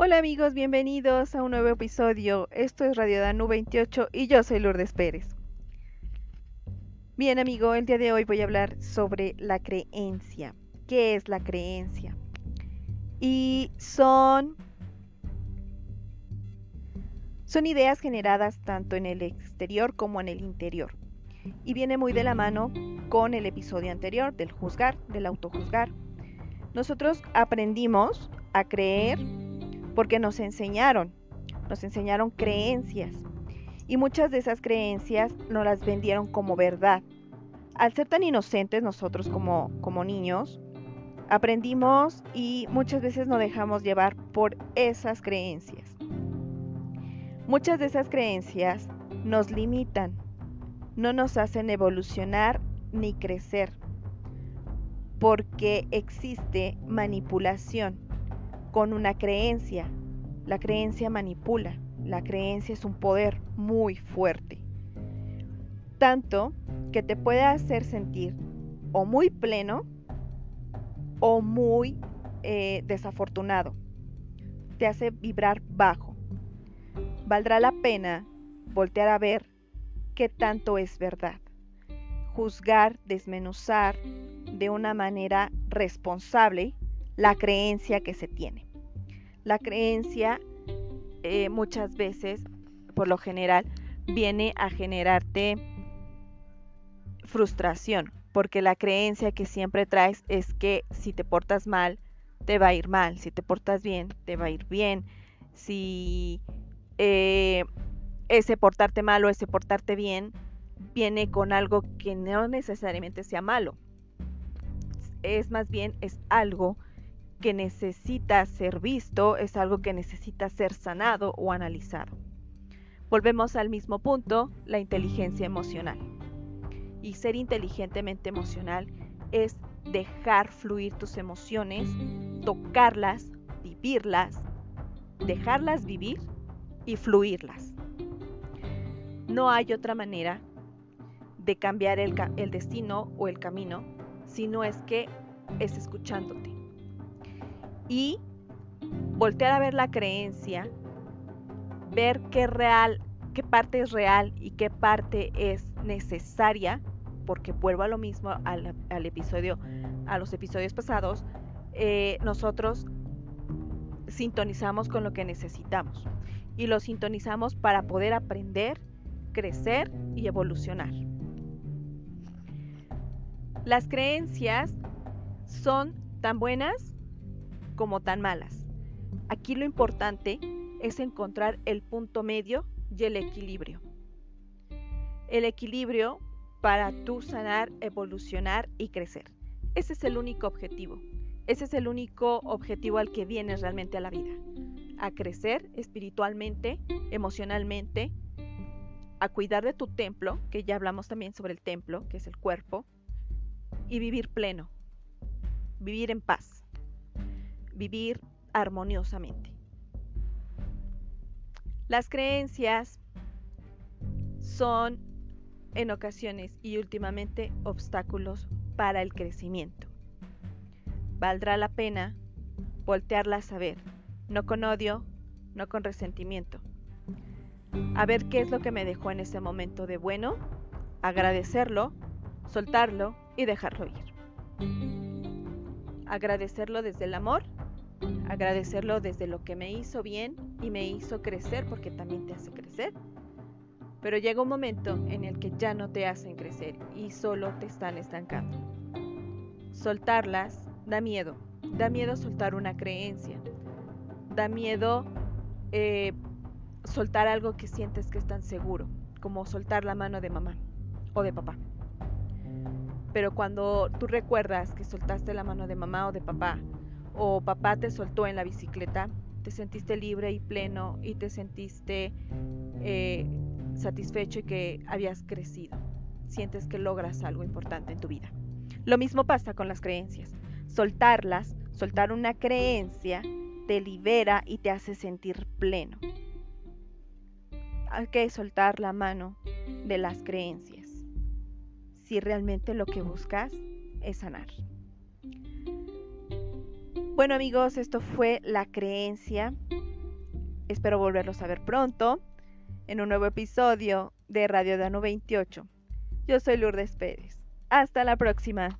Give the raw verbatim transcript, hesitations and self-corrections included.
Hola amigos, bienvenidos a un nuevo episodio. Esto es Radio Danu veintiocho y yo soy Lourdes Pérez. Bien amigo, el día de hoy voy a hablar sobre la creencia. ¿Qué es la creencia? Y son, son ideas generadas tanto en el exterior como en el interior. Y viene muy de la mano con el episodio anterior del juzgar, del autojuzgar. Nosotros aprendimos a creer porque nos enseñaron, nos enseñaron creencias y muchas de esas creencias nos las vendieron como verdad. Al ser tan inocentes nosotros como, como niños, aprendimos y muchas veces nos dejamos llevar por esas creencias. Muchas de esas creencias nos limitan, no nos hacen evolucionar ni crecer, porque existe manipulación. Con una creencia, la creencia manipula, la creencia es un poder muy fuerte, tanto que te puede hacer sentir o muy pleno o muy eh, desafortunado, te hace vibrar bajo. Valdrá la pena voltear a ver qué tanto es verdad, juzgar, desmenuzar de una manera responsable la creencia que se tiene. La creencia eh, muchas veces, por lo general, viene a generarte frustración, porque la creencia que siempre traes es que si te portas mal, te va a ir mal, si te portas bien, te va a ir bien, si eh, ese portarte mal o ese portarte bien viene con algo que no necesariamente sea malo, es más bien es algo que necesita ser visto, es algo que necesita ser sanado o analizado. Volvemos al mismo punto, la inteligencia emocional. Y ser inteligentemente emocional es dejar fluir tus emociones, tocarlas, vivirlas, dejarlas vivir y fluirlas. No hay otra manera de cambiar el, el destino o el camino, sino es que es escuchándote. Y voltear a ver la creencia, ver qué real, qué parte es real y qué parte es necesaria, porque vuelvo a lo mismo al, al episodio, a los episodios pasados, eh, nosotros sintonizamos con lo que necesitamos y lo sintonizamos para poder aprender, crecer y evolucionar. Las creencias son tan buenas como tan malas. Aquí lo importante es encontrar el punto medio y el equilibrio. El equilibrio para tú sanar, evolucionar y crecer. Ese es el único objetivo. Ese es el único objetivo al que vienes realmente a la vida. A crecer espiritualmente, emocionalmente, a cuidar de tu templo, que ya hablamos también sobre el templo, que es el cuerpo, y vivir pleno, vivir en paz. Vivir armoniosamente. Las creencias son en ocasiones y últimamente obstáculos para el crecimiento. Valdrá la pena voltearlas a ver, no con odio, no con resentimiento. A ver qué es lo que me dejó en ese momento de bueno, agradecerlo, soltarlo y dejarlo ir. Agradecerlo desde el amor. Agradecerlo desde lo que me hizo bien y me hizo crecer, porque también te hace crecer. Pero llega un momento en el que ya no te hacen crecer y solo te están estancando. Soltarlas da miedo. Da miedo soltar una creencia. Da miedo eh, soltar algo que sientes que es tan seguro, como soltar la mano de mamá o de papá. Pero cuando tú recuerdas que soltaste la mano de mamá o de papá, o papá te soltó en la bicicleta, te sentiste libre y pleno y te sentiste eh, satisfecho y que habías crecido. Sientes que logras algo importante en tu vida. Lo mismo pasa con las creencias. Soltarlas, soltar una creencia, te libera y te hace sentir pleno. Hay que soltar la mano de las creencias, si realmente lo que buscas es sanar. Bueno amigos, esto fue la creencia. Espero volverlos a ver pronto en un nuevo episodio de Radio Danu veintiocho. Yo soy Lourdes Pérez. Hasta la próxima.